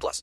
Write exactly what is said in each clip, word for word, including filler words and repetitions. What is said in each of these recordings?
plus.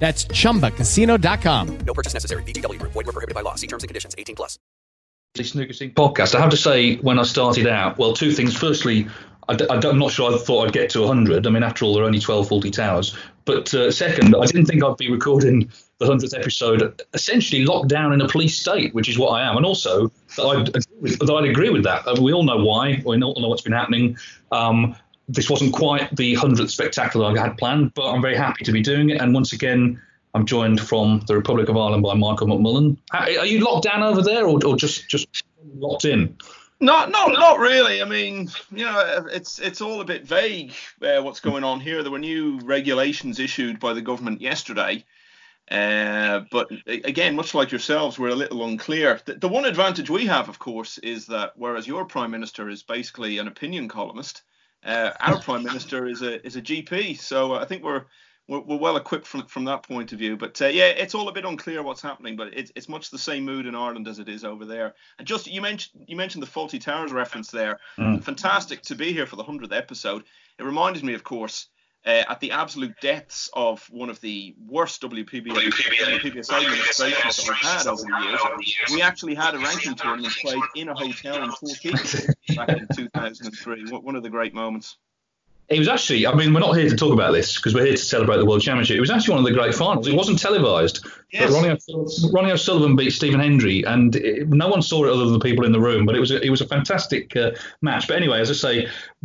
That's Chumba Casino dot com. No purchase necessary. V G W Group. Void where prohibited by law. See terms and conditions. eighteen plus. The Snooker Scene podcast. I have to say, when I started out, well, two things. Firstly, I d- I'm not sure I thought I'd get to one hundred. I mean, after all, there are only twelve Fawlty Towers. But uh, second, I didn't think I'd be recording the hundredth episode essentially locked down in a police state, which is what I am. And also, that I'd agree with, that I'd agree with that. We all know why. We all know what's been happening. Um This wasn't quite the hundredth spectacular I had planned, but I'm very happy to be doing it. And once again, I'm joined from the Republic of Ireland by Michael McMullen. Are you locked down over there or, or just, just locked in? No, no, not really. I mean, you know, it's it's all a bit vague uh, what's going on here. There were new regulations issued by the government yesterday. Uh, but again, much like yourselves, we're a little unclear. The, the one advantage we have, of course, is that whereas your Prime Minister is basically an opinion columnist, Uh, our Prime Minister is a is a G P, so I think we're we're, we're well equipped from, from that point of view. But uh, yeah, it's all a bit unclear what's happening, but it's it's much the same mood in Ireland as it is over there. And just you mentioned you mentioned the Fawlty Towers reference there. Mm. Fantastic to be here for the hundredth episode. It reminded me, of course, uh, at the absolute depths of one of the worst W P B, W P B, W P B S administrations that we've had over the years. We actually had a ranking tournament played in a hotel in Torquay back in two thousand three. One of the great moments. It was actually, I mean, we're not here to talk about this because we're here to celebrate the World Championship. It was actually one of the great finals. It wasn't televised. Yes. But Ronnie O'Sullivan, Ronnie O'Sullivan beat Stephen Hendry, and it, no one saw it other than the people in the room, but it was a, it was a fantastic uh, match. But anyway, as I say,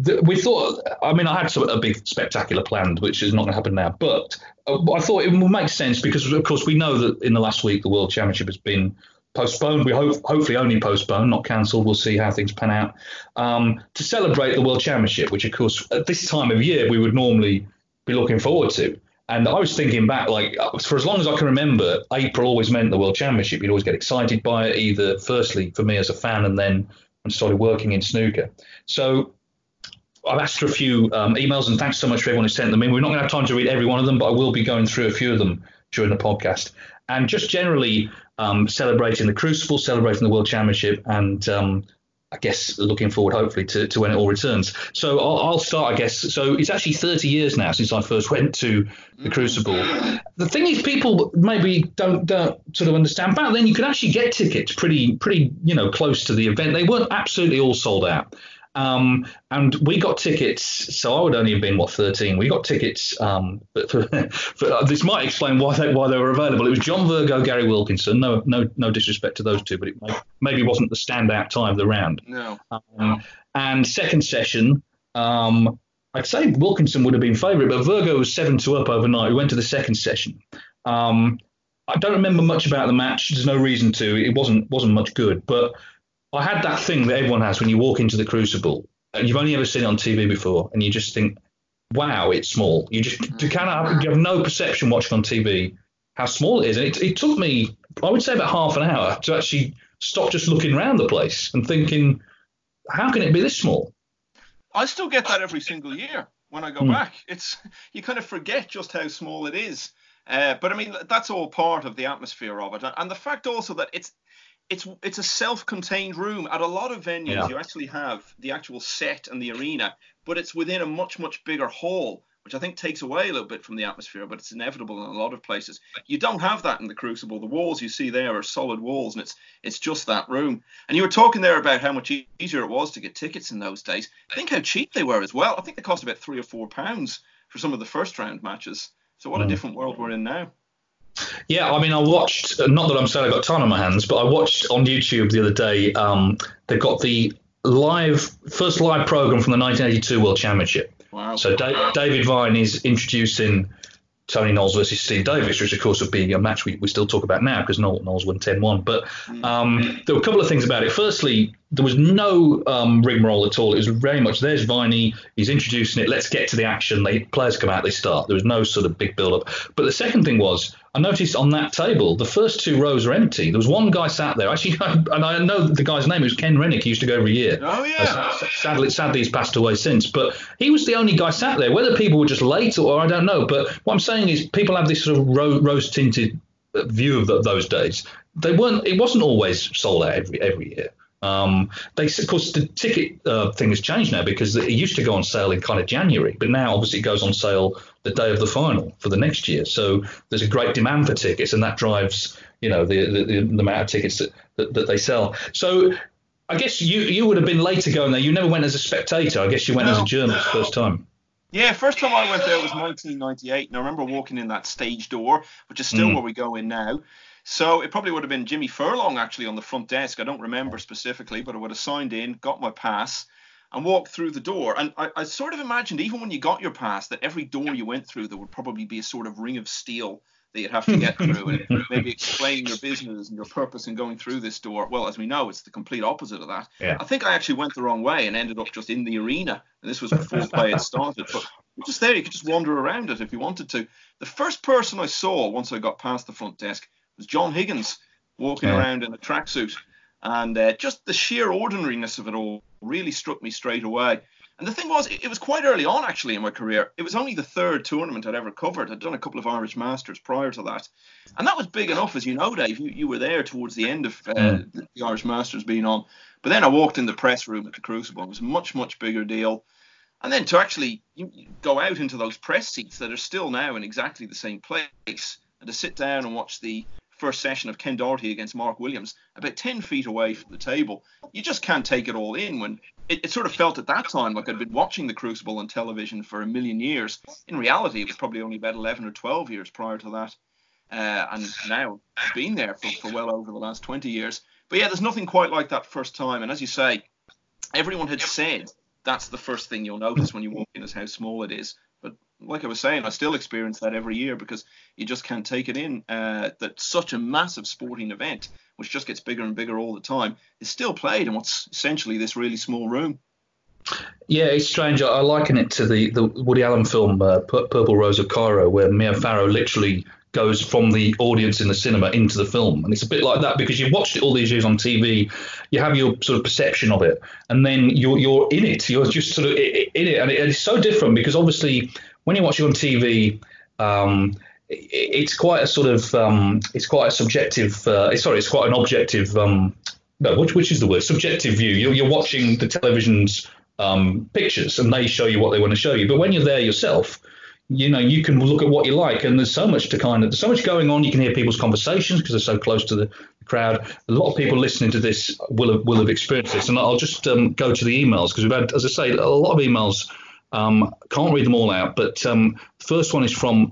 th- we thought, I mean, I had some, a big spectacular planned, which is not going to happen now, but uh, I thought it would make sense because, of course, we know that in the last week the World Championship has been postponed. We hope, hopefully only postponed, not cancelled. We'll see how things pan out. Um, to celebrate the World Championship, which, of course, at this time of year, we would normally be looking forward to. And I was thinking back, like, for as long as I can remember, April always meant the World Championship. You'd always get excited by it, either firstly for me as a fan and then when I started working in snooker. So I've asked for a few um, emails, and thanks so much for everyone who sent them in. We're not going to have time to read every one of them, but I will be going through a few of them during the podcast. And just generally um, celebrating the Crucible, celebrating the World Championship, and um, I guess looking forward, hopefully, to, to when it all returns. So I'll, I'll start, I guess. So it's actually thirty years now since I first went to the Crucible. The thing is, people maybe don't, don't sort of understand. Back then, you could actually get tickets pretty, pretty, you know, close to the event. They weren't absolutely all sold out. Um, and we got tickets, so I would only have been, what, thirteen. We got tickets, um, but for, for, this might explain why they, why they were available. It was John Virgo, Gary Wilkinson. No no, no disrespect to those two, but it may, maybe wasn't the standout time of the round. No. Um, and second session, um, I'd say Wilkinson would have been favourite, but Virgo was seven to up overnight. We went to the second session. Um, I don't remember much about the match. There's no reason to. It wasn't wasn't much good, but I had that thing that everyone has when you walk into the Crucible. You've only ever seen it on T V before, and you just think, "Wow, it's small." You just you kind of you have no perception watching on T V how small it is. And it, it took me, I would say, about half an hour to actually stop just looking around the place and thinking, "How can it be this small?" I still get that every single year when I go mm. back. It's you kind of forget just how small it is. Uh, but I mean, that's all part of the atmosphere of it, and the fact also that it's it's it's a self-contained room. At a lot of venues, yeah. you actually have the actual set and the arena, but it's within a much much bigger hall, which I think takes away a little bit from the atmosphere. But it's inevitable in a lot of places. You don't have that in the Crucible. The walls you see there are solid walls, and it's it's just that room. And you were talking there about how much easier it was to get tickets in those days. I think how cheap they were as well. I think they cost about three or four pounds for some of the first round matches. So what a different world we're in now. Yeah, I mean, I watched, not that I'm saying I've got time on my hands, but I watched on YouTube the other day, um, they got the live first live programme from the nineteen eighty-two World Championship. Wow. So da- David Vine is introducing Tony Knowles versus Steve Davis, which, of course, would be a match we, we still talk about now because Knowles won ten one. But um, there were a couple of things about it. Firstly, there was no um, rigmarole at all. It was very much, there's Viney, he's introducing it, let's get to the action. They, players come out, they start. There was no sort of big build-up. But the second thing was, I noticed on that table, the first two rows are empty. There was one guy sat there. Actually, and I know the guy's name, it was Ken Rennick. He used to go every year. Oh, yeah. Sadly, sadly, he's passed away since. But he was the only guy sat there. Whether people were just late or, or I don't know. But what I'm saying is people have this sort of ro- rose-tinted view of the, those days. They weren't. It wasn't always sold out every every year. Um, they, of course, the ticket uh, thing has changed now because it used to go on sale in kind of January, but now obviously it goes on sale the day of the final for the next year. So there's a great demand for tickets, and that drives you know the the, the amount of tickets that, that, that they sell. So I guess you you would have been later going there. You never went as a spectator. I guess you went no. as a journalist first time. Yeah, first time I went there was nineteen ninety-eight, and I remember walking in that stage door, which is still mm. where we go in now. So it probably would have been Jimmy Furlong, actually, on the front desk. I don't remember specifically, but I would have signed in, got my pass, and walked through the door. And I, I sort of imagined, even when you got your pass, that every door you went through, there would probably be a sort of ring of steel that you'd have to get through and maybe explain your business and your purpose in going through this door. Well, as we know, it's the complete opposite of that. Yeah. I think I actually went the wrong way and ended up just in the arena. And this was before play had started. But just there, you could just wander around it if you wanted to. The first person I saw once I got past the front desk was John Higgins walking yeah. around in a tracksuit. And uh, just the sheer ordinariness of it all really struck me straight away. And the thing was, it was quite early on, actually, in my career. It was only the third tournament I'd ever covered. I'd done a couple of Irish Masters prior to that. And that was big enough, as you know, Dave. You, you were there towards the end of uh, the Irish Masters being on. But then I walked in the press room at the Crucible. It was a much, much bigger deal. And then to actually you, you go out into those press seats that are still now in exactly the same place and to sit down and watch the first session of Ken Doherty against Mark Williams, about ten feet away from the table. You just can't take it all in. When it, it sort of felt at that time like I'd been watching the Crucible on television for a million years. In reality, it was probably only about eleven or twelve years prior to that. Uh, and now it's been there for, for well over the last twenty years. But yeah, there's nothing quite like that first time. And as you say, everyone had said that's the first thing you'll notice when you walk in is how small it is. Like I was saying, I still experience that every year because you just can't take it in. Uh, that such a massive sporting event, which just gets bigger and bigger all the time, is still played in what's essentially this really small room. Yeah, it's strange. I, I liken it to the, the Woody Allen film uh, Purple Rose of Cairo, where Mia Farrow literally goes from the audience in the cinema into the film. And it's a bit like that because you've watched it all these years on T V, you have your sort of perception of it, and then you're you're in it. You're just sort of in it. And it, it's so different because obviously when you watch it on T V, um, it, it's quite a sort of, um, it's quite a subjective, uh, sorry, it's quite an objective, um, no, which, which is the word, subjective view. You're, you're watching the television's um, pictures and they show you what they want to show you. But when you're there yourself, you know, you can look at what you like, and there's so much to kind of, there's so much going on. You can hear people's conversations because they're so close to the crowd. A lot of people listening to this will have, will have experienced this. And I'll just um, go to the emails because we've had, as I say, a lot of emails. Um, can't read them all out, but um, the first one is from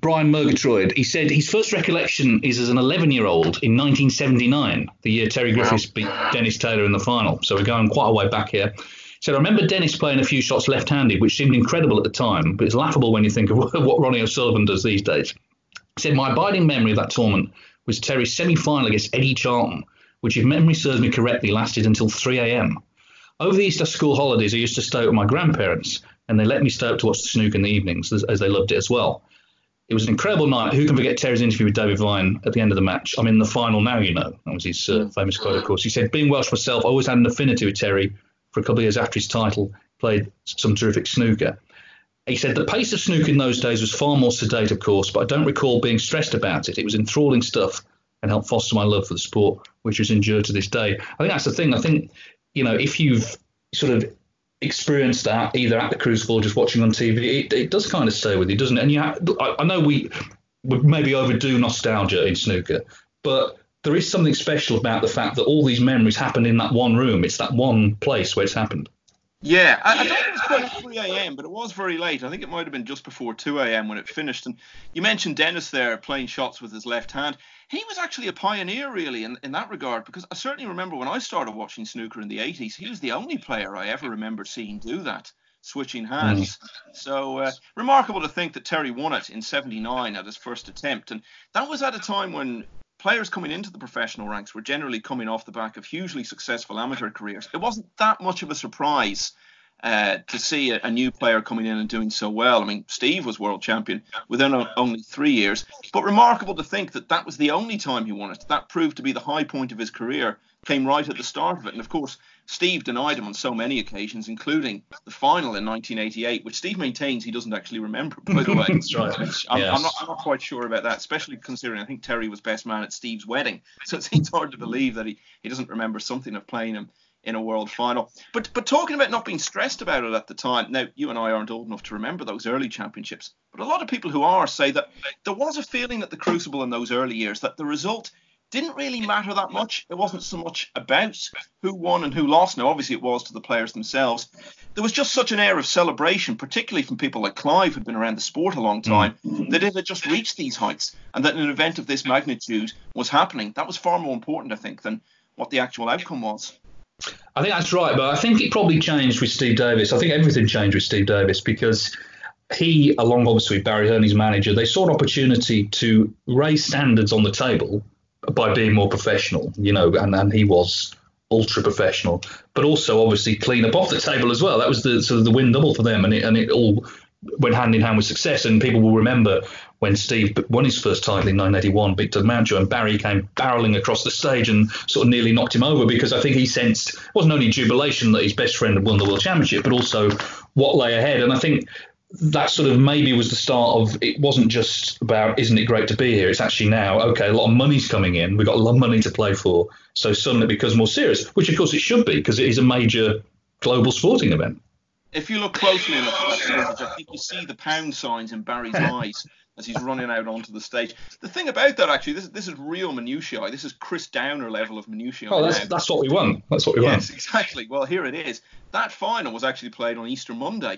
Brian Murgatroyd. He said his first recollection is as an eleven-year-old in nineteen seventy-nine, the year Terry Griffiths beat Dennis Taylor in the final. So we're going quite a way back here. He said, I remember Dennis playing a few shots left-handed, which seemed incredible at the time, but it's laughable when you think of what Ronnie O'Sullivan does these days. He said, my abiding memory of that tournament was Terry's semi-final against Eddie Charlton, which, if memory serves me correctly, lasted until three a.m. Over the Easter school holidays, I used to stay with my grandparents, and they let me stay up to watch the snooker in the evenings, as, as they loved it as well. It was an incredible night. Who can forget Terry's interview with David Vine at the end of the match? I'm in the final now, you know. That was his uh, famous quote, of course. He said, being Welsh myself, I always had an affinity with Terry. For a couple of years after his title, played some terrific snooker. He said, the pace of snooker in those days was far more sedate, of course, but I don't recall being stressed about it. It was enthralling stuff and helped foster my love for the sport, which has endured to this day. I think that's the thing. I think, you know, if you've sort of experienced that either at the Crucible or just watching on T V, it, it does kind of stay with you, doesn't it? And you have, I, I know we, we maybe overdo nostalgia in snooker, but there is something special about the fact that all these memories happened in that one room. It's that one place where it's happened. Yeah, I, I don't think it was quite three a.m., but it was very late. I think it might have been just before two a.m. when it finished. And you mentioned Dennis there playing shots with his left hand. He was actually a pioneer, really, in, in that regard, because I certainly remember when I started watching snooker in the eighties, he was the only player I ever remember seeing do that, switching hands. Mm. So uh, remarkable to think that Terry won it in seventy-nine at his first attempt. And that was at a time when players coming into the professional ranks were generally coming off the back of hugely successful amateur careers. It wasn't that much of a surprise uh, to see a, a new player coming in and doing so well. I mean, Steve was world champion within a, only three years, but remarkable to think that that was the only time he won it. That proved to be the high point of his career, came right at the start of it. And of course, Steve denied him on so many occasions, including the final in nineteen eighty-eight, which Steve maintains he doesn't actually remember, by the way. That's right. I'm, yes. I'm, not, I'm not quite sure about that, especially considering I think Terry was best man at Steve's wedding. So it seems hard to believe that he, he doesn't remember something of playing him in a world final. But but talking about not being stressed about it at the time, now you and I aren't old enough to remember those early championships, but a lot of people who are say that there was a feeling at the Crucible in those early years that the result didn't really matter that much. It wasn't so much about who won and who lost. Now, obviously, it was to the players themselves. There was just such an air of celebration, particularly from people like Clive, who'd been around the sport a long time, mm-hmm. that it had just reached these heights and that an event of this magnitude was happening. That was far more important, I think, than what the actual outcome was. I think that's right, but I think it probably changed with Steve Davis. I think everything changed with Steve Davis because he, along obviously with Barry Hearn, his manager, they saw an opportunity to raise standards on the table by being more professional, you know, and, and he was ultra professional, but also obviously clean up off the table as well. That was the sort of the win double for them, and it and it all went hand in hand with success. And people will remember when Steve won his first title in nineteen eighty-one, beat Doug Mountjoy, and Barry came barreling across the stage and sort of nearly knocked him over, because I think he sensed it wasn't only jubilation that his best friend had won the World Championship, but also what lay ahead. And I think that sort of maybe was the start of, it wasn't just about, isn't it great to be here? It's actually now, okay, a lot of money's coming in. We've got a lot of money to play for. So suddenly it becomes more serious, which of course it should be, because it is a major global sporting event. If you look closely enough at that stage, I think you see the pound signs in Barry's eyes as he's running out onto the stage. The thing about that, actually, this, this is real minutiae. This is Chris Downer level of minutiae. Oh, that's, that's what we won. That's what we won. Yes, exactly. Well, here it is. That final was actually played on Easter Monday.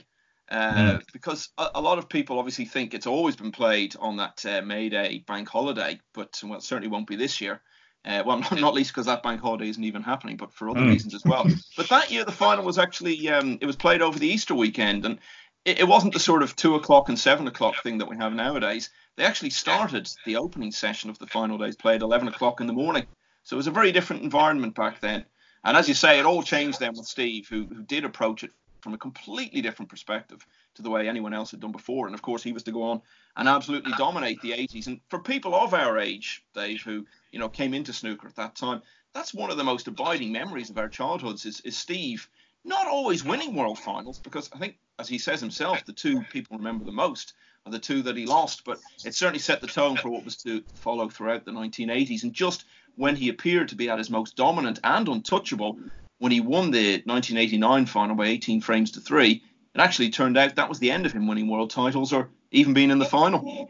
Uh, mm. Because a, a lot of people obviously think it's always been played on that uh, May Day bank holiday, but well, it certainly won't be this year. Uh, well, not, not least because that bank holiday isn't even happening, but for other mm. reasons as well. But that year, the final was actually, um, it was played over the Easter weekend, and it, it wasn't the sort of two o'clock and seven o'clock thing that we have nowadays. They actually started the opening session of the final days played eleven o'clock in the morning. So it was a very different environment back then. And as you say, it all changed then with Steve, who, who did approach it from a completely different perspective to the way anyone else had done before. And of course, he was to go on and absolutely dominate the eighties. And for people of our age, Dave, who, you know, came into snooker at that time, that's one of the most abiding memories of our childhoods is, is Steve not always winning world finals, because I think, as he says himself, the two people remember the most are the two that he lost. But it certainly set the tone for what was to follow throughout the nineteen eighties. And just when he appeared to be at his most dominant and untouchable, when he won the nineteen eighty-nine final by eighteen frames to three, it actually turned out that was the end of him winning world titles or even being in the final.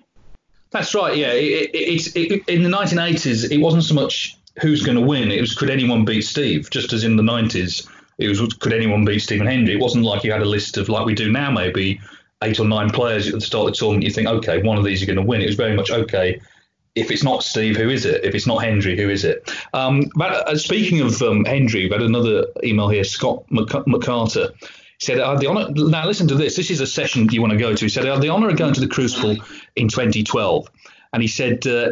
That's right, yeah. It, it, it, it, in the nineteen eighties, it wasn't so much who's going to win. It was could anyone beat Steve, just as in the nineties, it was could anyone beat Stephen Hendry. It wasn't like you had a list of, like we do now, maybe eight or nine players at the start of the tournament. You think, OK, one of these are going to win. It was very much, OK, if it's not Steve, who is it? If it's not Hendry, who is it? Um, but, uh, speaking of um, Hendry, we've had another email here. Scott McCarter said, I had the honor, now listen to this. This is a session you want to go to. He said, I had the honor of going to the Crucible in twenty twelve. And he said uh,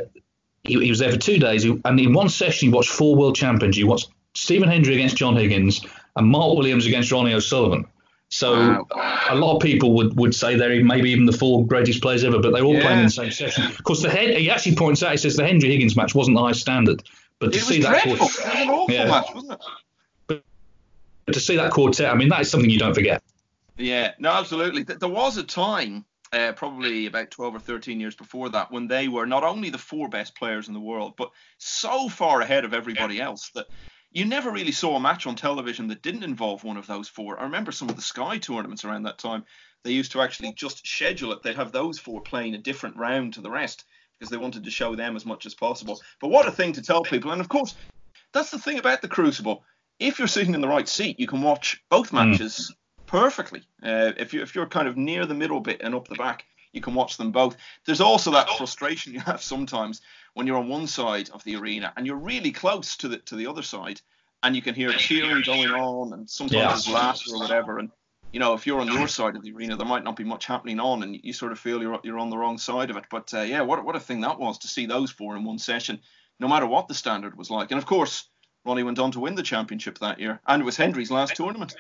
he, he was there for two days. And in one session, he watched four world champions. He watched Stephen Hendry against John Higgins and Mark Williams against Ronnie O'Sullivan. So wow. A lot of people would, would say they're maybe even the four greatest players ever, but they're all yeah. playing in the same session. Of course, the head, he actually points out, he says the Hendry Higgins match wasn't the high standard, but to it see was that dreadful. Quartet, it was an awful yeah. match, wasn't it? But to see that quartet, I mean, that is something you don't forget. Yeah, no, absolutely. There was a time, uh, probably about twelve or thirteen years before that, when they were not only the four best players in the world, but so far ahead of everybody yeah. else that you never really saw a match on television that didn't involve one of those four. I remember some of the Sky tournaments around that time. They used to actually just schedule it. They'd have those four playing a different round to the rest because they wanted to show them as much as possible. But what a thing to tell people. And, of course, that's the thing about the Crucible. If you're sitting in the right seat, you can watch both matches mm. perfectly. Uh, if, you, if you're kind of near the middle bit and up the back, you can watch them both. There's also that frustration you have sometimes when you're on one side of the arena and you're really close to the to the other side and you can hear cheering going on and sometimes yeah. laughter or whatever. And, you know, if you're on your side of the arena, there might not be much happening on and you sort of feel you're you're on the wrong side of it. But, uh, yeah, what what a thing that was to see those four in one session, no matter what the standard was like. And, of course, Ronnie went on to win the championship that year, and it was Hendry's last tournament.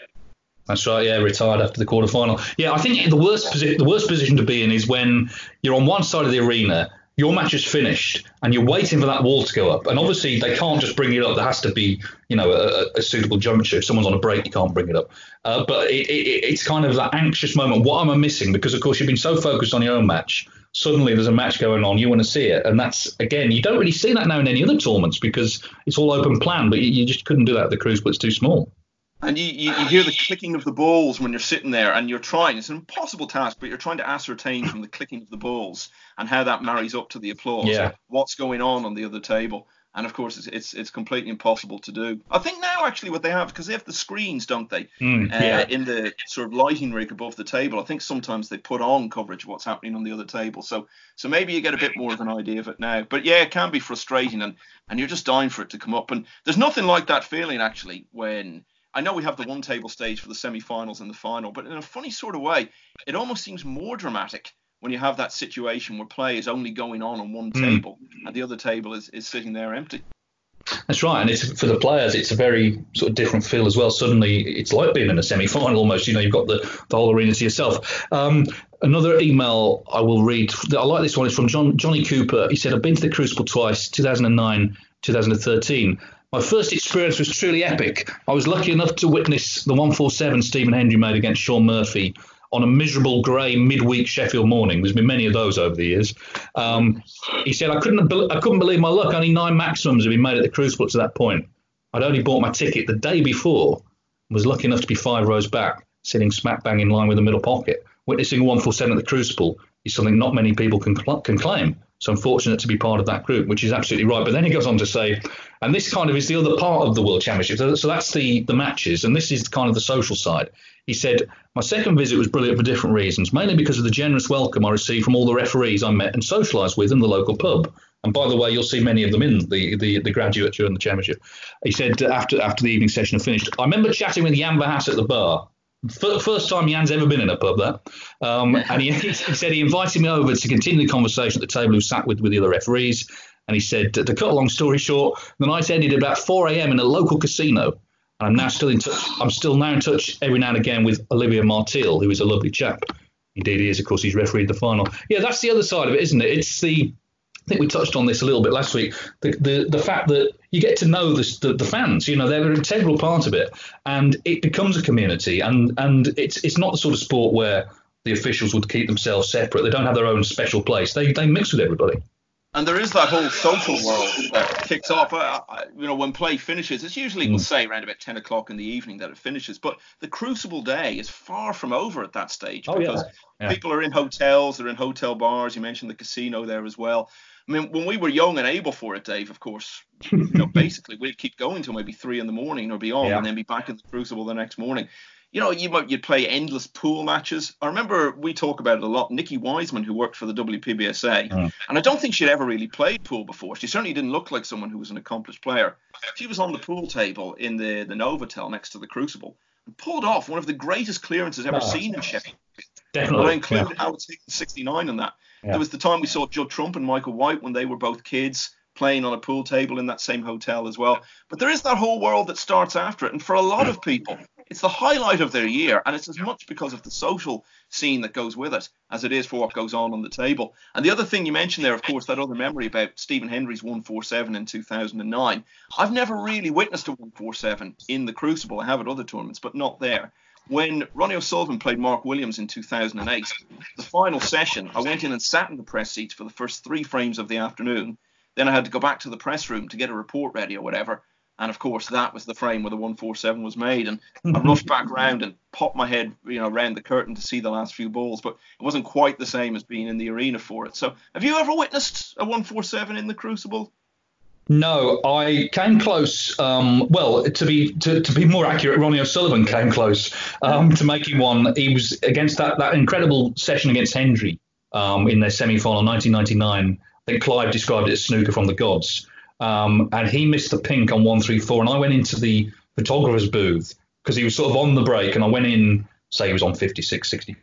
That's right, yeah, retired after the quarterfinal. Yeah, I think the worst posi- the worst position to be in is when you're on one side of the arena, your match is finished, and you're waiting for that wall to go up. And obviously, they can't just bring it up. There has to be, you know, a, a suitable juncture. If someone's on a break, you can't bring it up. Uh, but it, it, it's kind of that anxious moment. What am I missing? Because, of course, you've been so focused on your own match. Suddenly there's a match going on, you want to see it. And that's, again, you don't really see that now in any other tournaments because it's all open plan, but you, you just couldn't do that at the Crucible, it's too small. And you, you, you hear the clicking of the balls when you're sitting there and you're trying. It's an impossible task, but you're trying to ascertain from the clicking of the balls and how that marries up to the applause, yeah. what's going on on the other table. And, of course, it's, it's it's completely impossible to do. I think now, actually, what they have, because they have the screens, don't they, mm, yeah. uh, in the sort of lighting rig above the table. I think sometimes they put on coverage of what's happening on the other table. So so maybe you get a bit more of an idea of it now. But, yeah, it can be frustrating, and, and you're just dying for it to come up. And there's nothing like that feeling, actually, when – I know we have the one-table stage for the semi-finals and the final, but in a funny sort of way, it almost seems more dramatic when you have that situation where play is only going on on one table mm. and the other table is, is sitting there empty. That's right. And it's for the players, it's a very sort of different feel as well. Suddenly, it's like being in a semi-final almost. You know, you've got the, the whole arena to yourself. Um, another email I will read. I like this one. It's from John, Johnny Cooper. He said, I've been to the Crucible twice, two thousand nine, two thousand thirteen. My first experience was truly epic. I was lucky enough to witness the one forty-seven Stephen Hendry made against Sean Murphy on a miserable grey midweek Sheffield morning. There's been many of those over the years. Um, he said, I couldn't I couldn't believe my luck. Only nine maximums had been made at the Crucible to that point. I'd only bought my ticket the day before and was lucky enough to be five rows back, sitting smack bang in line with the middle pocket. Witnessing one forty-seven at the Crucible is something not many people can, cl- can claim. So I'm fortunate to be part of that group, which is absolutely right. But then he goes on to say, and this kind of is the other part of the World Championship. So, so that's the, the matches, and this is kind of the social side. He said, my second visit was brilliant for different reasons, mainly because of the generous welcome I received from all the referees I met and socialised with in the local pub. And by the way, you'll see many of them in the, the, the graduate during the championship. He said, after after the evening session had finished, I remember chatting with Jan Verhaas at the bar. First time Jan's ever been in a pub, that. Um, and he, he said he invited me over to continue the conversation at the table who sat with, with the other referees. And he said, to cut a long story short, the night ended at about four a.m. in a local casino. And I'm now still in touch. I'm still now in touch every now and again with Olivier Martil, who is a lovely chap. Indeed, he is. Of course, he's refereed the final. Yeah, that's the other side of it, isn't it? It's the I think we touched on this a little bit last week. The the, the fact that you get to know the, the the fans, you know, they're an integral part of it, and it becomes a community. And and it's it's not the sort of sport where the officials would keep themselves separate. They don't have their own special place. They they mix with everybody. And there is that whole social world that kicks off. Uh, you know, when play finishes, it's usually, we'll say, around about ten o'clock in the evening that it finishes. But the Crucible day is far from over at that stage oh, because yeah. Yeah. people are in hotels, they're in hotel bars. You mentioned the casino there as well. I mean, when we were young and able for it, Dave, of course, you know, basically we'd keep going till maybe three in the morning or beyond yeah. and then be back in the Crucible the next morning. You know, you might, you'd play endless pool matches. I remember we talk about it a lot. Nikki Wiseman, who worked for the W P B S A, mm. and I don't think she'd ever really played pool before. She certainly didn't look like someone who was an accomplished player. She was on the pool table in the, the Novotel next to the Crucible and pulled off one of the greatest clearances ever oh, seen in Sheffield. Definitely. I included yeah. Alex Higgins, sixty-nine on that. Yeah. There was the time we saw Judd Trump and Michael White when they were both kids, playing on a pool table in that same hotel as well. But there is that whole world that starts after it. And for a lot of people, it's the highlight of their year. And it's as much because of the social scene that goes with it as it is for what goes on on the table. And the other thing you mentioned there, of course, that other memory about Stephen Hendry's one forty-seven in two thousand nine. I've never really witnessed a one forty-seven in the Crucible. I have at other tournaments, but not there. when Ronnie O'Sullivan played Mark Williams in two thousand eight, the final session, I went in and sat in the press seats for the first three frames of the afternoon. Then I had to go back to the press room to get a report ready or whatever. And, of course, that was the frame where the one forty-seven was made. And I rushed back round and popped my head, you know, around the curtain to see the last few balls. But it wasn't quite the same as being in the arena for it. So have you ever witnessed a one forty-seven in the Crucible? No, I came close. Um, well, to be to, to be more accurate, Ronnie O'Sullivan came close um, to making one. He was against that, that incredible session against Hendry um, in their semi-final nineteen ninety-nine. I think Clive described it as snooker from the gods. Um, and he missed the pink on one three four. And I went into the photographer's booth because he was sort of on the break. And I went in, say he was on fifty-six, sixty-four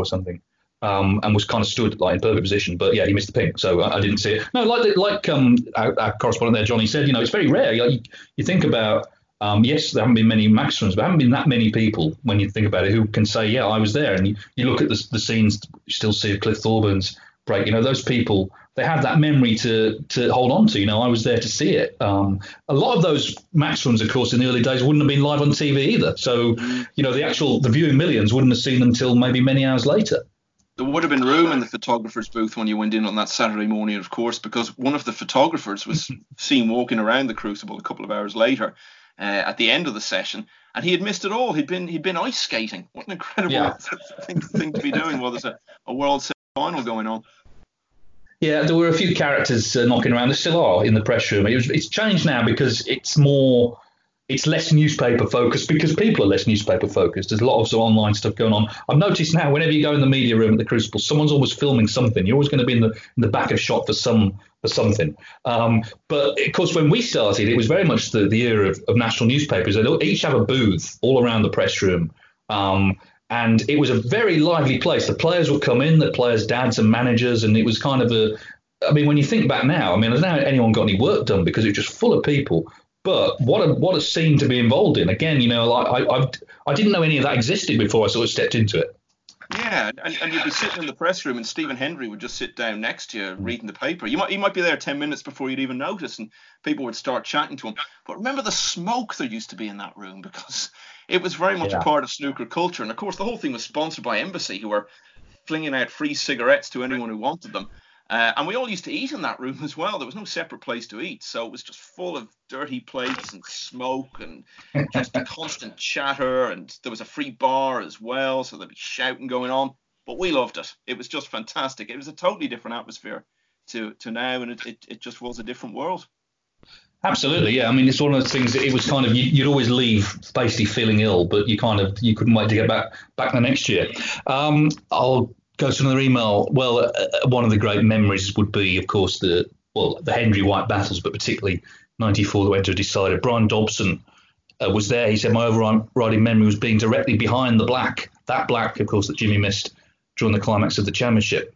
or something. Um, and was kind of stood like in perfect position, but yeah, he missed the pink, so I, I didn't see it. No, like like um, our, our correspondent there, Johnny, said, you know, it's very rare. Like, you, you think about, um, yes, there haven't been many maxims, but haven't been that many people when you think about it who can say, yeah, I was there. And you, you look at the, the scenes, you still see Cliff Thorburn's break. You know, those people, they have that memory to to hold on to. You know, I was there to see it. Um, a lot of those maxims, of course, in the early days wouldn't have been live on T V either. So, you know, the actual the viewing millions wouldn't have seen them until maybe many hours later. There would have been room in the photographer's booth when you went in on that Saturday morning, of course, because one of the photographers was seen walking around the Crucible a couple of hours later uh, at the end of the session, and he had missed it all. He'd been he'd been ice skating. What an incredible yeah. thing, thing to be doing while there's a, a World Series final going on. Yeah, there were a few characters uh, knocking around. There still are in the press room. It was, it's changed now because it's more... It's less newspaper focused because people are less newspaper focused. There's a lot of sort of online stuff going on. I've noticed now whenever you go in the media room at the Crucible, someone's always filming something. You're always going to be in the in the back of shot for some for something. Um, but of course, when we started, it was very much the, the era of, of national newspapers. They each have a booth all around the press room. Um, and it was a very lively place. The players would come in, the players' dads and managers, and it was kind of a, I mean, when you think back now, I mean, I don't know if anyone got any work done because it was just full of people. But what a what a scene to be involved in. Again, you know, like I I've, I didn't know any of that existed before I sort of stepped into it. Yeah, and, and you'd be sitting in the press room, and Stephen Hendry would just sit down next to you reading the paper. You might you might be there ten minutes before you'd even notice, and people would start chatting to him. But remember the smoke there used to be in that room because it was very much yeah. a part of snooker culture. And of course, the whole thing was sponsored by Embassy, who were flinging out free cigarettes to anyone who wanted them. Uh, and we all used to eat in that room as well. There was no separate place to eat. So it was just full of dirty plates and smoke and just constant chatter. And there was a free bar as well. So there'd be shouting going on. But we loved it. It was just fantastic. It was a totally different atmosphere to, to now. And it, it, it just was a different world. Absolutely, yeah. I mean, it's one of the things that it was kind of you, you'd always leave basically feeling ill, but you kind of you couldn't wait to get back back the next year. Um, I'll... Go to another email. Well, uh, one of the great memories would be, of course, the well, the Hendry White battles, but particularly ninety-four, that went to a decider. Brian Dobson uh, was there. He said, my overriding memory was being directly behind the black, that black, of course, that Jimmy missed during the climax of the championship.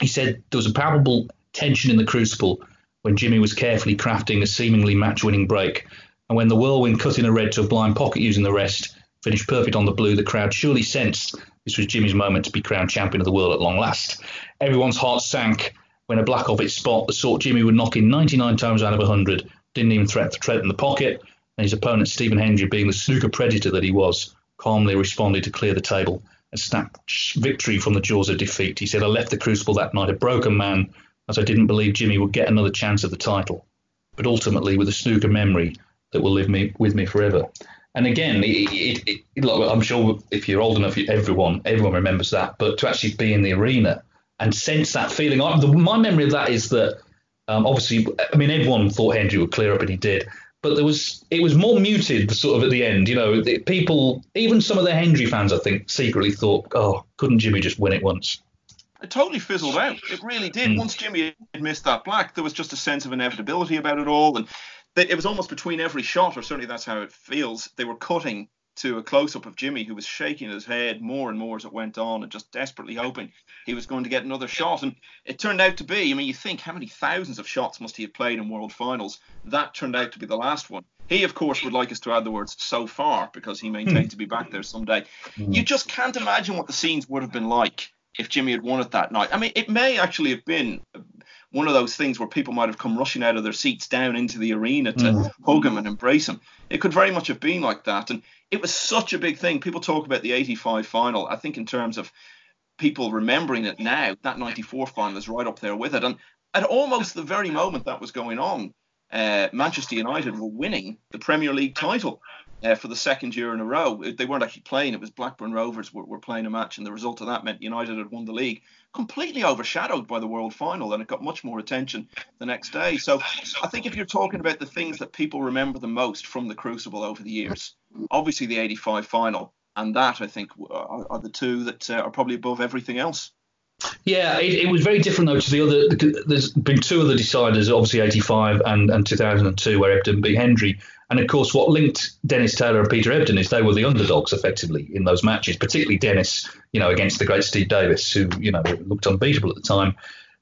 He said there was a palpable tension in the Crucible when Jimmy was carefully crafting a seemingly match-winning break. And when the whirlwind cut in a red to a blind pocket using the rest, finished perfect on the blue, the crowd surely sensed this was Jimmy's moment to be crowned champion of the world at long last. Everyone's heart sank when a black off its spot, the sort Jimmy would knock in ninety-nine times out of one hundred, didn't even threaten to tread in the pocket, and his opponent, Stephen Hendry, being the snooker predator that he was, calmly responded to clear the table and snatch victory from the jaws of defeat. He said, I left the Crucible that night a broken man, as I didn't believe Jimmy would get another chance at the title, but ultimately with a snooker memory that will live me with me forever. And again, it, it, it, look, I'm sure if you're old enough, everyone everyone remembers that. But to actually be in the arena and sense that feeling, I, the, my memory of that is that um, obviously, I mean, everyone thought Hendry would clear up, and he did. But there was it was more muted sort of at the end. You know, the, people, even some of the Hendry fans, I think, secretly thought, oh, couldn't Jimmy just win it once? It totally fizzled out. It really did. Mm. Once Jimmy had missed that black, there was just a sense of inevitability about it all. And it was almost between every shot, or certainly that's how it feels. They were cutting to a close-up of Jimmy, who was shaking his head more and more as it went on and just desperately hoping he was going to get another shot. And it turned out to be, I mean, you think how many thousands of shots must he have played in World Finals? That turned out to be the last one. He, of course, would like us to add the words so far because he maintained to be back there someday. You just can't imagine what the scenes would have been like if Jimmy had won it that night. I mean, it may actually have been one of those things where people might have come rushing out of their seats down into the arena to mm. hug him and embrace him. It could very much have been like that. And it was such a big thing. People talk about the eighty-five final. I think in terms of people remembering it now, that ninety-four final is right up there with it. And at almost the very moment that was going on, uh, Manchester United were winning the Premier League title. Uh, for the second year in a row. They weren't actually playing. It was Blackburn Rovers were, were playing a match, and the result of that meant United had won the league, completely overshadowed by the World Final, and it got much more attention the next day. So I think if you're talking about the things that people remember the most from the Crucible over the years, obviously the eighty-five final and that, I think, are, are the two that uh, are probably above everything else. Yeah, it, it was very different, though, to the other. There's been two other deciders, obviously eighty-five and, and two thousand two, where Ebden beat Hendry. And, of course, what linked Dennis Taylor and Peter Ebden is they were the underdogs, effectively, in those matches, particularly Dennis, you know, against the great Steve Davis, who, you know, looked unbeatable at the time.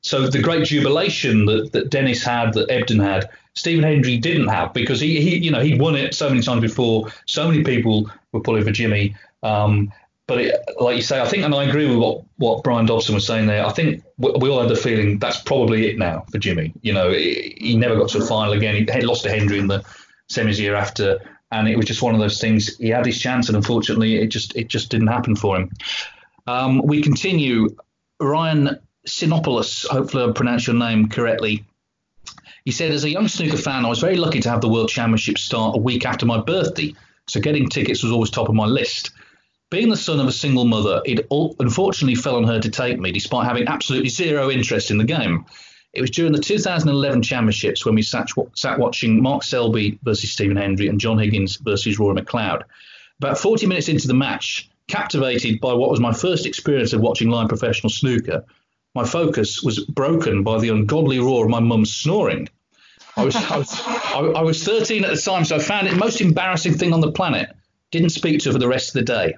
So the great jubilation that, that Dennis had, that Ebden had, Stephen Hendry didn't have, because he, he, you know, he'd won it so many times before. So many people were pulling for Jimmy. Um But it, like you say, I think, and I agree with what, what Brian Dobson was saying there, I think we, we all had the feeling that's probably it now for Jimmy. You know, he, he never got to a final again. He had lost to Hendry in the semis year after, and it was just one of those things. He had his chance, and unfortunately, it just it just didn't happen for him. Um, we continue. Ryan Sinopoulos, hopefully I pronounced your name correctly. He said, as a young snooker fan, I was very lucky to have the World Championship start a week after my birthday, so getting tickets was always top of my list. Being the son of a single mother, it unfortunately fell on her to take me, despite having absolutely zero interest in the game. It was during the two thousand eleven Championships when we sat, sat watching Mark Selby versus Stephen Hendry and John Higgins versus Rory McLeod. About forty minutes into the match, captivated by what was my first experience of watching live professional snooker, my focus was broken by the ungodly roar of my mum's snoring. I was, I was, I, I was thirteen at the time, so I found it the most embarrassing thing on the planet. Didn't speak to her for the rest of the day.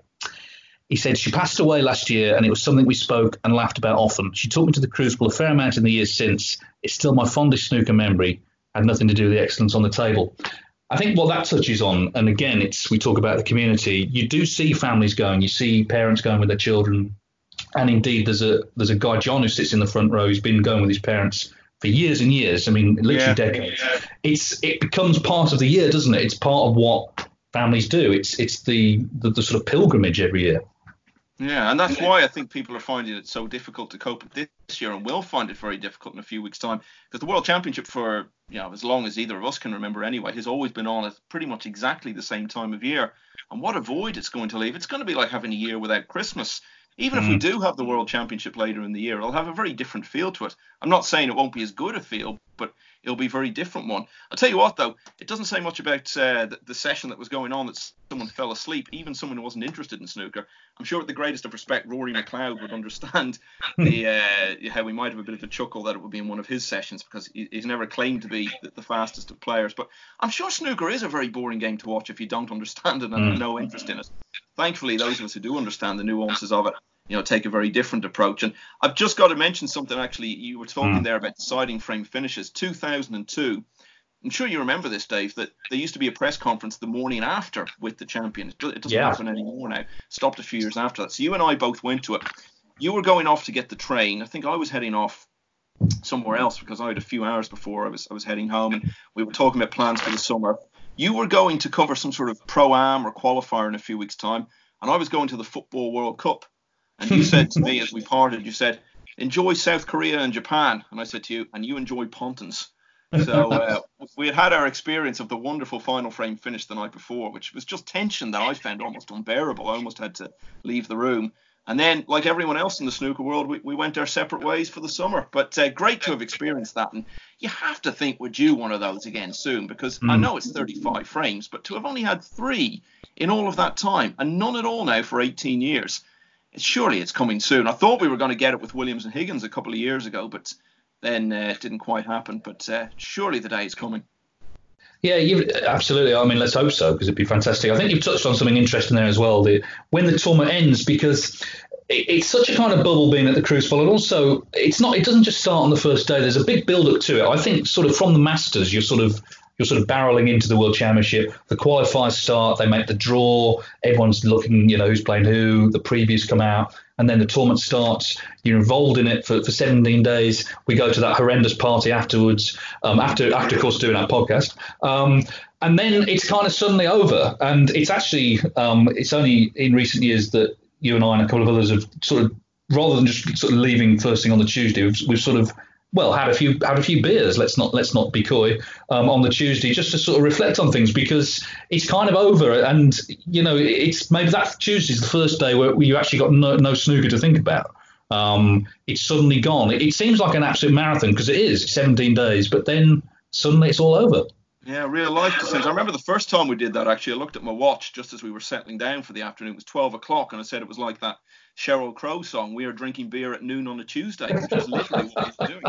He said she passed away last year, and it was something we spoke and laughed about often. She took me to the Crucible a fair amount in the years since. It's still my fondest snooker memory. Had nothing to do with the excellence on the table. I think what that touches on, and again, it's we talk about the community. You do see families going. You see parents going with their children. And indeed, there's a there's a guy, John, who sits in the front row. He's been going with his parents for years and years. I mean, literally yeah. decades. Yeah. It's it becomes part of the year, doesn't it? It's part of what families do. It's it's the the, the sort of pilgrimage every year. Yeah, and that's why I think people are finding it so difficult to cope with this year, and will find it very difficult in a few weeks' time, because the World Championship, for you know, as long as either of us can remember anyway, has always been on at pretty much exactly the same time of year. And what a void it's going to leave. It's going to be like having a year without Christmas. Even mm. if we do have the World Championship later in the year, it'll have a very different feel to it. I'm not saying it won't be as good a feel, but it'll be a very different one. I'll tell you what, though, it doesn't say much about uh, the, the session that was going on that someone fell asleep, even someone who wasn't interested in snooker. I'm sure, with the greatest of respect, Rory McLeod would understand the, uh, how we might have a bit of a chuckle that it would be in one of his sessions, because he, he's never claimed to be the, the fastest of players. But I'm sure snooker is a very boring game to watch if you don't understand it and mm. have no interest in it. Thankfully, those of us who do understand the nuances of it, you know, take a very different approach. And I've just got to mention something, actually. You were talking mm. there about deciding frame finishes. two thousand two, I'm sure you remember this, Dave, that there used to be a press conference the morning after with the champion. It doesn't yeah. happen anymore now. Stopped a few years after that. So you and I both went to it. You were going off to get the train. I think I was heading off somewhere else because I had a few hours before I was I was heading home, and we were talking about plans for the summer. You were going to cover some sort of pro-am or qualifier in a few weeks' time, and I was going to the Football World Cup. And you said to me as we parted, you said, enjoy South Korea and Japan. And I said to you, and you enjoy pontons. So uh, we had had our experience of the wonderful final frame finish the night before, which was just tension that I found almost unbearable. I almost had to leave the room. And then, like everyone else in the snooker world, we, we went our separate ways for the summer. But uh, great to have experienced that. And you have to think, would you one of those again soon? Because mm. I know it's thirty-five frames, but to have only had three in all of that time, and none at all now for eighteen years, surely it's coming soon. I thought we were going to get it with Williams and Higgins a couple of years ago, but then uh, it didn't quite happen. But uh, surely the day is coming. Yeah, you, absolutely. I mean, let's hope so, because it'd be fantastic. I think you've touched on something interesting there as well, the, when the tournament ends, because it, it's such a kind of bubble being at the Crucible. And also, it's not. It doesn't just start on the first day. There's a big build-up to it. I think sort of from the Masters, you're sort of – you're sort of barreling into the World Championship. The qualifiers start, they make the draw, everyone's looking, you know, who's playing who, the previews come out, and then the tournament starts. You're involved in it for, for seventeen days. We go to that horrendous party afterwards, um, after, after, of course, doing our podcast. Um, and then it's kind of suddenly over. And it's actually, um, it's only in recent years that you and I and a couple of others have sort of, rather than just sort of leaving first thing on the Tuesday, we've, we've sort of, well, had a few had a few beers. Let's not let's not be coy um, on the Tuesday, just to sort of reflect on things, because it's kind of over. And you know, it's maybe that Tuesday's the first day where you actually got no, no snooker to think about. Um, it's suddenly gone. It, it seems like an absolute marathon because it is seventeen days, but then suddenly it's all over. Yeah, real life decisions. I remember the first time we did that, actually, I looked at my watch just as we were settling down for the afternoon. It was twelve o'clock, and I said it was like that Sheryl Crow song, "We Are Drinking Beer at Noon on a Tuesday," which is literally what we were doing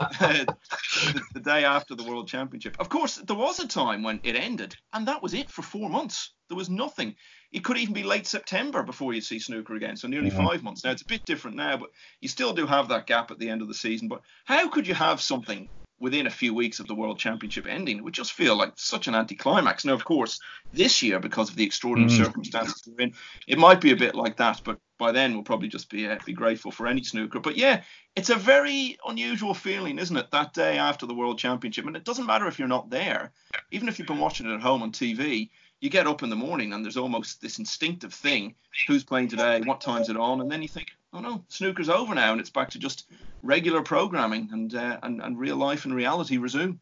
the, the day after the World Championship. Of course, there was a time when it ended, and that was it for four months. There was nothing. It could even be late September before you see snooker again, so nearly mm-hmm. five months. Now, it's a bit different now, but you still do have that gap at the end of the season. But how could you have something within a few weeks of the World Championship ending? It would just feel like such an anticlimax. Now, of course, this year, because of the extraordinary mm. circumstances we're in, it might be a bit like that, but by then we'll probably just be uh, be grateful for any snooker. But yeah, it's a very unusual feeling, isn't it, that day after the World Championship? And it doesn't matter if you're not there. Even if you've been watching it at home on T V, you get up in the morning and there's almost this instinctive thing, who's playing today, what time's it on? And then you think, oh no, snooker's over now, and it's back to just regular programming, and uh, and, and real life and reality resume.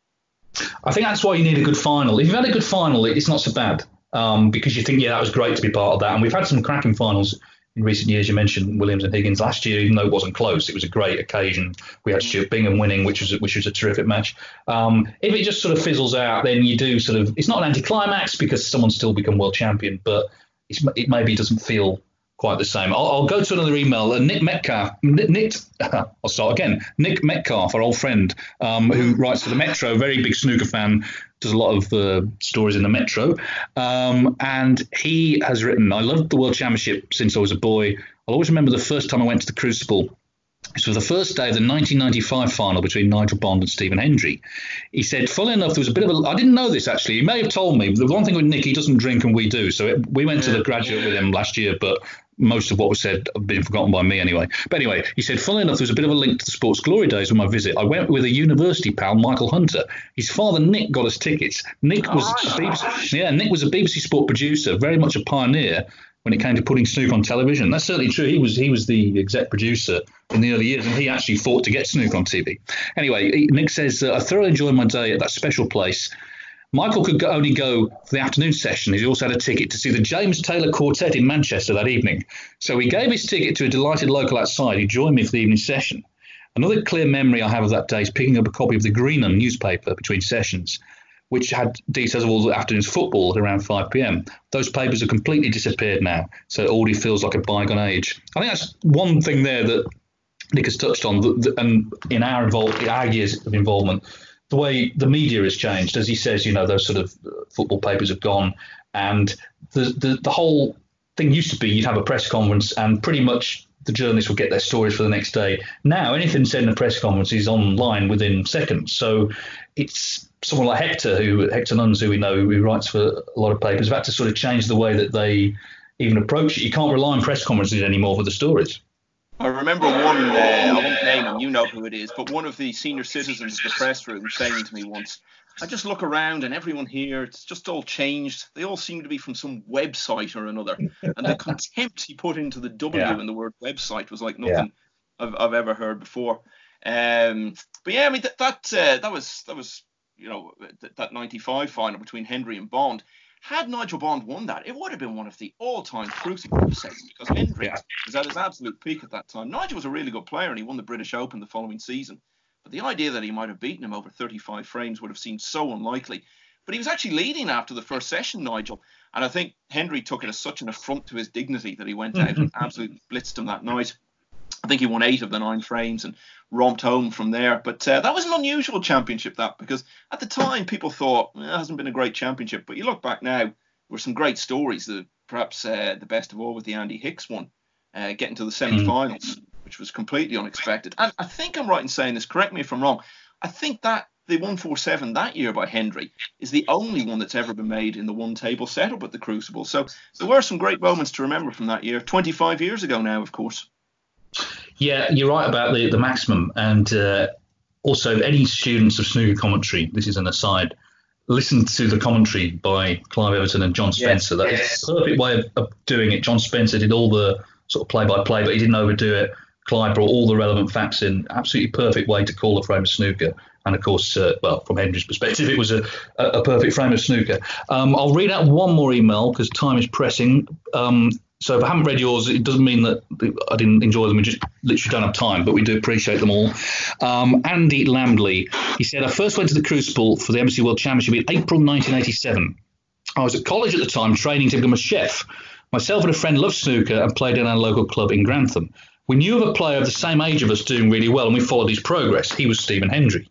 I think that's why you need a good final. If you've had a good final, it's not so bad, um, because you think, yeah, that was great to be part of that. And we've had some cracking finals in recent years. You mentioned Williams and Higgins last year, even though it wasn't close, it was a great occasion. We had Stuart Bingham winning, which was which was a terrific match. Um, if it just sort of fizzles out, then you do sort of, it's not an anticlimax because someone's still become world champion, but it's, it maybe doesn't feel quite the same. I'll, I'll go to another email. Uh, Nick Metcalf, Nick, Nick I'll start again. Nick Metcalf, our old friend, um, who writes for the Metro, very big snooker fan, does a lot of uh, stories in the Metro. Um, and he has written, I loved the World Championship since I was a boy. I'll always remember the first time I went to the Crucible. It was the first day of the nineteen ninety-five final between Nigel Bond and Stephen Hendry. He said, funnily enough, there was a bit of a... I didn't know this, actually. He may have told me. The one thing with Nick, he doesn't drink and we do. So it, we went to the graduate with him last year, but most of what was said had been forgotten by me anyway. But anyway, he said, funnily enough, there was a bit of a link to the sports glory days with my visit. I went with a university pal, Michael Hunter. His father, Nick, got us tickets. Nick was, oh, B B C, yeah, Nick was a B B C sport producer, very much a pioneer when it came to putting snooker on television. That's certainly true. He was he was the exec producer in the early years, and he actually fought to get snooker on T V. Anyway, he, Nick says, I thoroughly enjoyed my day at that special place. Michael could go, only go for the afternoon session. He also had a ticket to see the James Taylor Quartet in Manchester that evening. So he gave his ticket to a delighted local outside who joined me for the evening session. Another clear memory I have of that day is picking up a copy of the Greenham newspaper between sessions, which had details of all the afternoon's football at around five p.m. Those papers have completely disappeared now, so it already feels like a bygone age. I think that's one thing there that Nick has touched on, the, the, and in our, involve, in our years of involvement, the way the media has changed. As he says, you know, those sort of football papers have gone, and the, the, the whole thing used to be you'd have a press conference and pretty much the journalists would get their stories for the next day. Now, anything said in a press conference is online within seconds. So it's someone like Hector, who Hector Nuns, who we know, who writes for a lot of papers, have had to sort of change the way that they even approach it. You can't rely on press conferences anymore for the stories. I remember one, uh, I won't name him, you know who it is, but one of the senior citizens of the press room saying to me once, I just look around and everyone here, it's just all changed. They all seem to be from some website or another. And the contempt he put into the W yeah. in the word website was like nothing yeah. I've, I've ever heard before. Um, but yeah, I mean, that that, uh, that was, that was you know, that, that ninety-five final between Hendry and Bond. Had Nigel Bond won that, it would have been one of the all-time Crucible upsets because Hendry yeah. was at his absolute peak at that time. Nigel was a really good player and he won the British Open the following season. But the idea that he might have beaten him over thirty-five frames would have seemed so unlikely. But he was actually leading after the first session, Nigel. And I think Hendry took it as such an affront to his dignity that he went out and absolutely blitzed him that night. I think he won eight of the nine frames and romped home from there. But uh, that was an unusual championship, that, because at the time people thought, well, it hasn't been a great championship. But you look back now, there were some great stories. The, perhaps uh, the best of all was the Andy Hicks one, uh, getting to the semi-finals, mm. which was completely unexpected. And I think I'm right in saying this, correct me if I'm wrong, I think that The one forty-seven that year by Hendry is the only one that's ever been made in the one table setup at the Crucible. So there were some great moments to remember from that year, twenty-five years ago now, of course. Yeah, you're right about the, the maximum. And uh, also, any students of snooker commentary, this is an aside, listen to the commentary by Clive Everton and John Spencer. Yes, That's yes. a perfect way of, of doing it. John Spencer did all the sort of play-by-play, but he didn't overdo it. Clive brought all the relevant facts in. Absolutely perfect way to call a frame of snooker. And, of course, uh, well, from Hendry's perspective, it was a, a perfect frame of snooker. Um, I'll read out one more email because time is pressing. Um, so if I haven't read yours, it doesn't mean that I didn't enjoy them. We just literally don't have time, but we do appreciate them all. Um, Andy Lambley, he said, I first went to the Crucible for the M B C World Championship in April nineteen eighty-seven. I was at college at the time training to become a chef. Myself and a friend loved snooker and played in our local club in Grantham. We knew of a player of the same age of us doing really well, and we followed his progress. He was Stephen Hendry.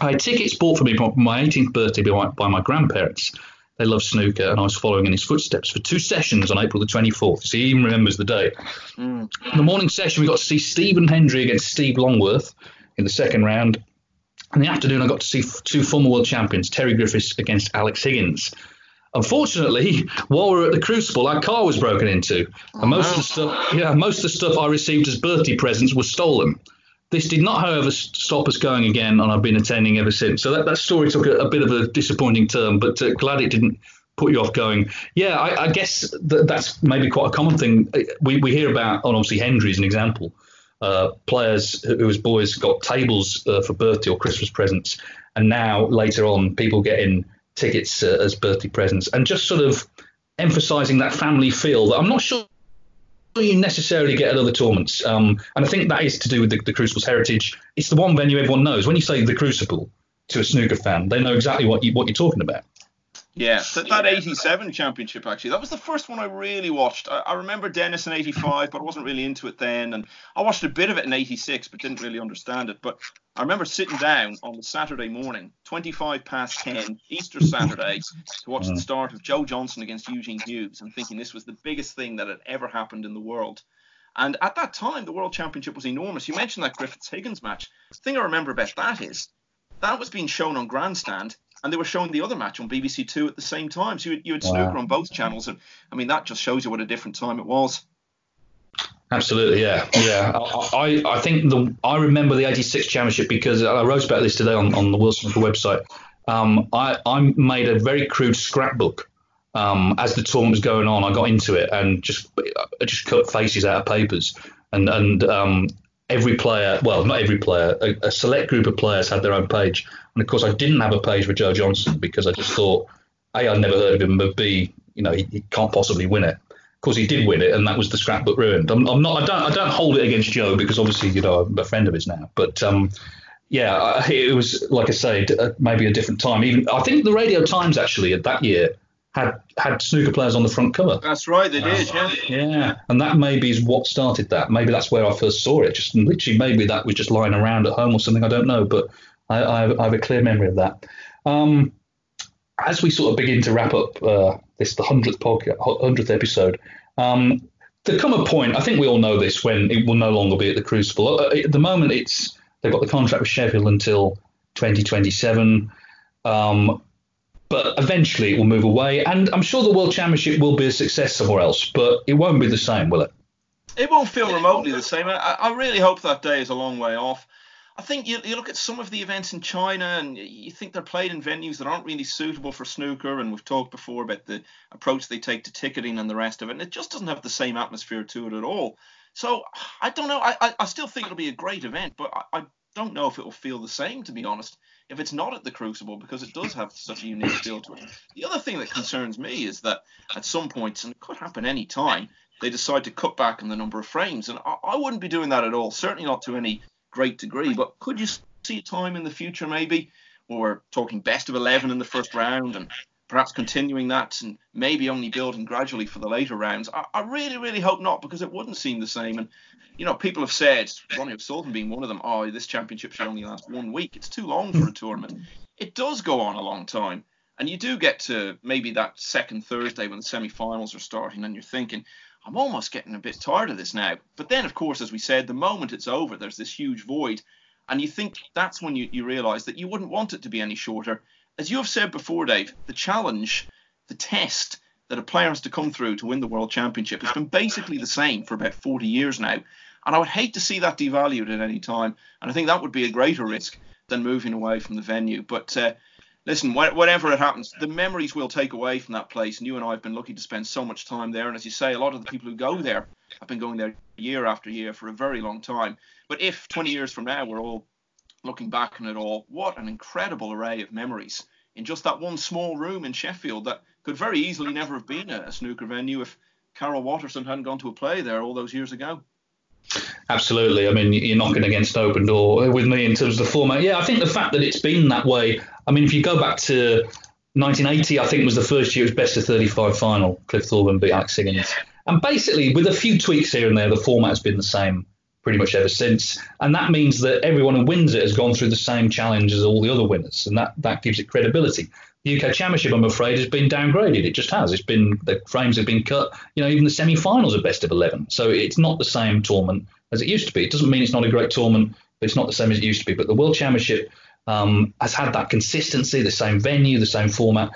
I had tickets bought for me for my eighteenth birthday by, by my grandparents. They loved snooker, and I was following in his footsteps for two sessions on April the twenty-fourth. So he even remembers the day. Mm. In the morning session, we got to see Stephen Hendry against Steve Longworth in the second round. In the afternoon, I got to see f- two former world champions, Terry Griffiths against Alex Higgins. Unfortunately, while we were at the Crucible, our car was broken into, and most of the stuff, yeah, most of the stuff I received as birthday presents was stolen. This did not, however, stop us going again, and I've been attending ever since. So that, that story took a, a bit of a disappointing turn, but uh, glad it didn't put you off going. Yeah, I, I guess th- that's maybe quite a common thing. We we hear about, and obviously Hendry is an example, uh, players who as boys got tables uh, for birthday or Christmas presents, and now later on people get in tickets uh, as birthday presents, and just sort of emphasising that family feel that I'm not sure you necessarily get at other tournaments. Um, and I think that is to do with the, the Crucible's heritage. It's the one venue everyone knows. When you say the Crucible to a snooker fan, they know exactly what, you, what you're talking about. Yeah, that, that eighty-seven championship, actually, that was the first one I really watched. I, I remember Dennis in eighty-five, but I wasn't really into it then. And I watched a bit of it in eighty-six, but didn't really understand it. But I remember sitting down on the Saturday morning, twenty-five past ten, Easter Saturday, to watch the start of Joe Johnson against Eugene Hughes, and thinking this was the biggest thing that had ever happened in the world. And at that time, the World Championship was enormous. You mentioned that Griffiths-Higgins match. The thing I remember about that is that was being shown on Grandstand, and they were showing the other match on B B C Two at the same time. So you, you had wow. snooker on both channels. And I mean, that just shows you what a different time it was. Absolutely. Yeah. Yeah. I, I, I think the, I remember the eighty-six championship because I wrote about this today on, on the World Snooker website. Um, I, I made a very crude scrapbook um, as the tournament was going on. I got into it and just, I just cut faces out of papers and, and, um, every player, well, not every player, a, a select group of players had their own page. And, of course, I didn't have a page for Joe Johnson because I just thought, A, I'd never heard of him, but B, you know, he, he can't possibly win it. Of course, he did win it, and that was the scrapbook ruined. I'm, I'm not, I don't I don't hold it against Joe because, obviously, you know, I'm a friend of his now. But, um, yeah, it was, like I say, maybe a different time. Even I think the Radio Times, actually, at that year, had had snooker players on the front cover. That's right, they did, um, yeah. Yeah, and that maybe is what started that. Maybe that's where I first saw it. Just literally, maybe that was just lying around at home or something. I don't know, but I, I, I have a clear memory of that. Um, as we sort of begin to wrap up uh, this, the hundredth podcast, hundredth episode, um, there come a point. I think we all know this, when it will no longer be at the Crucible. At the moment, it's they've got the contract with Sheffield until twenty twenty-seven. Um, But eventually it will move away, and I'm sure the World Championship will be a success somewhere else, but it won't be the same, will it? It won't feel remotely the same. I, I really hope that day is a long way off. I think you, you look at some of the events in China, and you think they're played in venues that aren't really suitable for snooker, and we've talked before about the approach they take to ticketing and the rest of it, and it just doesn't have the same atmosphere to it at all. So I don't know. I, I, I still think it'll be a great event, but I, I don't know if it will feel the same, to be honest, if it's not at the Crucible, because it does have such a unique feel to it. The other thing that concerns me is that at some points, and it could happen any time, they decide to cut back on the number of frames. And I, I wouldn't be doing that at all, certainly not to any great degree. But could you see a time in the future, maybe, where we're talking best of eleven in the first round and perhaps continuing that and maybe only building gradually for the later rounds? I, I really, really hope not, because it wouldn't seem the same. And, you know, people have said, Ronnie O'Sullivan being one of them, oh, this championship should only last one week. It's too long for a tournament. It does go on a long time. And you do get to maybe that second Thursday when the semi-finals are starting and you're thinking, I'm almost getting a bit tired of this now. But then, of course, as we said, the moment it's over, there's this huge void. And you think that's when you, you realise that you wouldn't want it to be any shorter. As you have said before, Dave, the challenge, the test that a player has to come through to win the World Championship has been basically the same for about forty years now. And I would hate to see that devalued at any time. And I think that would be a greater risk than moving away from the venue. But uh, listen, wh- whatever it happens, the memories we'll take away from that place. And you and I have been lucky to spend so much time there. And as you say, a lot of the people who go there have been going there year after year for a very long time. But if twenty years from now we're all looking back on it all, what an incredible array of memories in just that one small room in Sheffield that could very easily never have been a, a snooker venue if Carol Watterson hadn't gone to a play there all those years ago. Absolutely. I mean, you're knocking against an open door with me in terms of the format. Yeah, I think the fact that it's been that way, I mean, if you go back to nineteen eighty, I think was the first year it was best of thirty-five final. Cliff Thorburn beat Alex Higgins. And basically, with a few tweaks here and there, the format's been the same pretty much ever since. And that means that everyone who wins it has gone through the same challenge as all the other winners. And that, that gives it credibility. The U K Championship, I'm afraid, has been downgraded. It just has. It's been, the frames have been cut. You know, even the semi-finals are best of eleven. So it's not the same tournament as it used to be. It doesn't mean it's not a great tournament, but it's not the same as it used to be. But the World Championship um, has had that consistency, the same venue, the same format.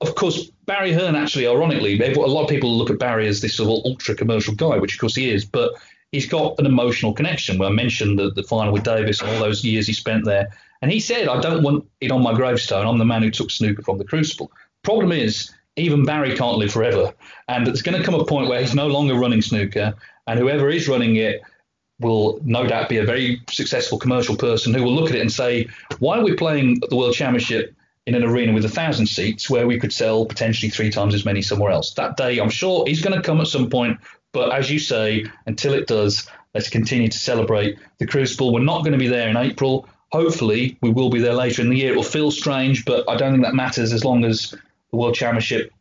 Of course, Barry Hearn, actually, ironically, a lot of people look at Barry as this sort of ultra-commercial guy, which, of course, he is, but he's got an emotional connection. Well, I mentioned the, the final with Davis and all those years he spent there, and he said, I don't want it on my gravestone. I'm the man who took snooker from the Crucible. Problem is, even Barry can't live forever, and there's going to come a point where he's no longer running snooker, and whoever is running it will no doubt be a very successful commercial person who will look at it and say, why are we playing the World Championship in an arena with a thousand seats where we could sell potentially three times as many somewhere else? That day, I'm sure, is going to come at some point. But as you say, until it does, let's continue to celebrate the Crucible. We're not going to be there in April. Hopefully, we will be there later in the year. It will feel strange, but I don't think that matters as long as the World Championship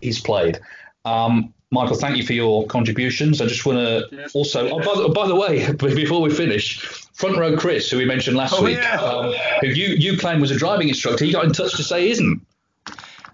is played. Um, Michael, thank you for your contributions. I just want to also, oh, by, the, by the way, before we finish, Front Row Chris, who we mentioned last oh, week, yeah. um, who you, you claim was a driving instructor, he got in touch to say he isn't.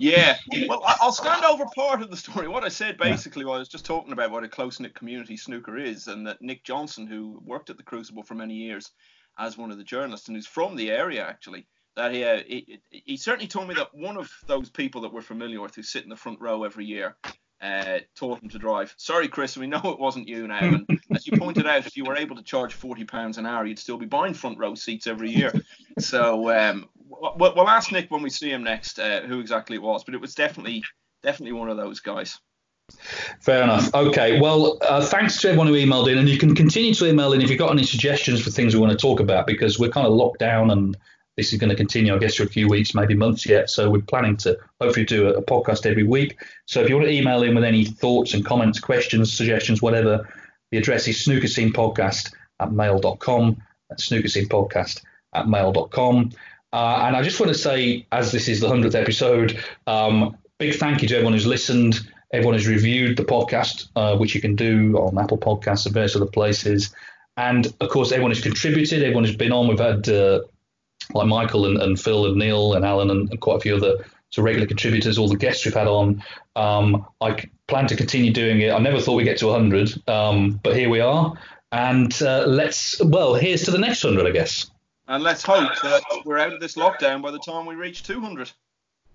Yeah, well, I'll stand over part of the story. What I said basically was just talking about what a close-knit community snooker is, and that Nick Johnson, who worked at the Crucible for many years as one of the journalists and who's from the area, actually, that he, uh, he, he certainly told me that one of those people that we're familiar with who sit in the front row every year Uh, taught him to drive. Sorry, Chris, we know it wasn't you now. And as you pointed out, if you were able to charge forty pounds an hour, you'd still be buying front row seats every year. So um, we'll, we'll ask Nick when we see him next uh, who exactly it was, but it was definitely, definitely one of those guys. Fair enough. Okay, well, uh, thanks to everyone who emailed in, and you can continue to email in if you've got any suggestions for things we want to talk about, because we're kind of locked down and this is going to continue, I guess, for a few weeks, maybe months yet. So we're planning to hopefully do a, a podcast every week. So if you want to email in with any thoughts and comments, questions, suggestions, whatever, the address is snooker scene podcast at mail dot com. That's snooker scene podcast at mail dot com. Uh, and I just want to say, as this is the hundredth episode, um, big thank you to everyone who's listened, everyone who's reviewed the podcast, uh, which you can do on Apple Podcasts and various other places. And, of course, everyone who's contributed, everyone who's been on. We've had... Uh, like Michael and, and Phil and Neil and Alan and, and quite a few other so regular contributors, all the guests we've had on. Um, I plan to continue doing it. I never thought we'd get to one hundred, um, but here we are. And uh, let's, well, here's to the next one hundred, I guess. And let's hope that we're out of this lockdown by the time we reach two hundred.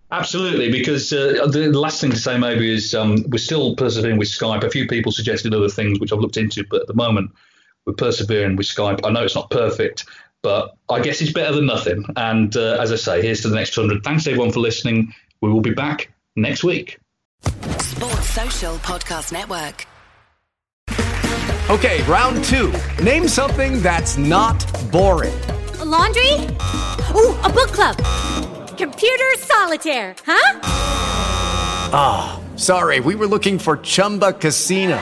Absolutely, because uh, the last thing to say maybe is um, we're still persevering with Skype. A few people suggested other things, which I've looked into, but at the moment we're persevering with Skype. I know it's not perfect, but I guess it's better than nothing. And uh, as I say, here's to the next one hundred. Thanks, everyone, for listening. We will be back next week. Sports Social Podcast Network. Okay, round two. Name something that's not boring. A laundry? Ooh, a book club. Computer solitaire, huh? Ah, oh, sorry. We were looking for Chumba Casino.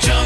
Jump.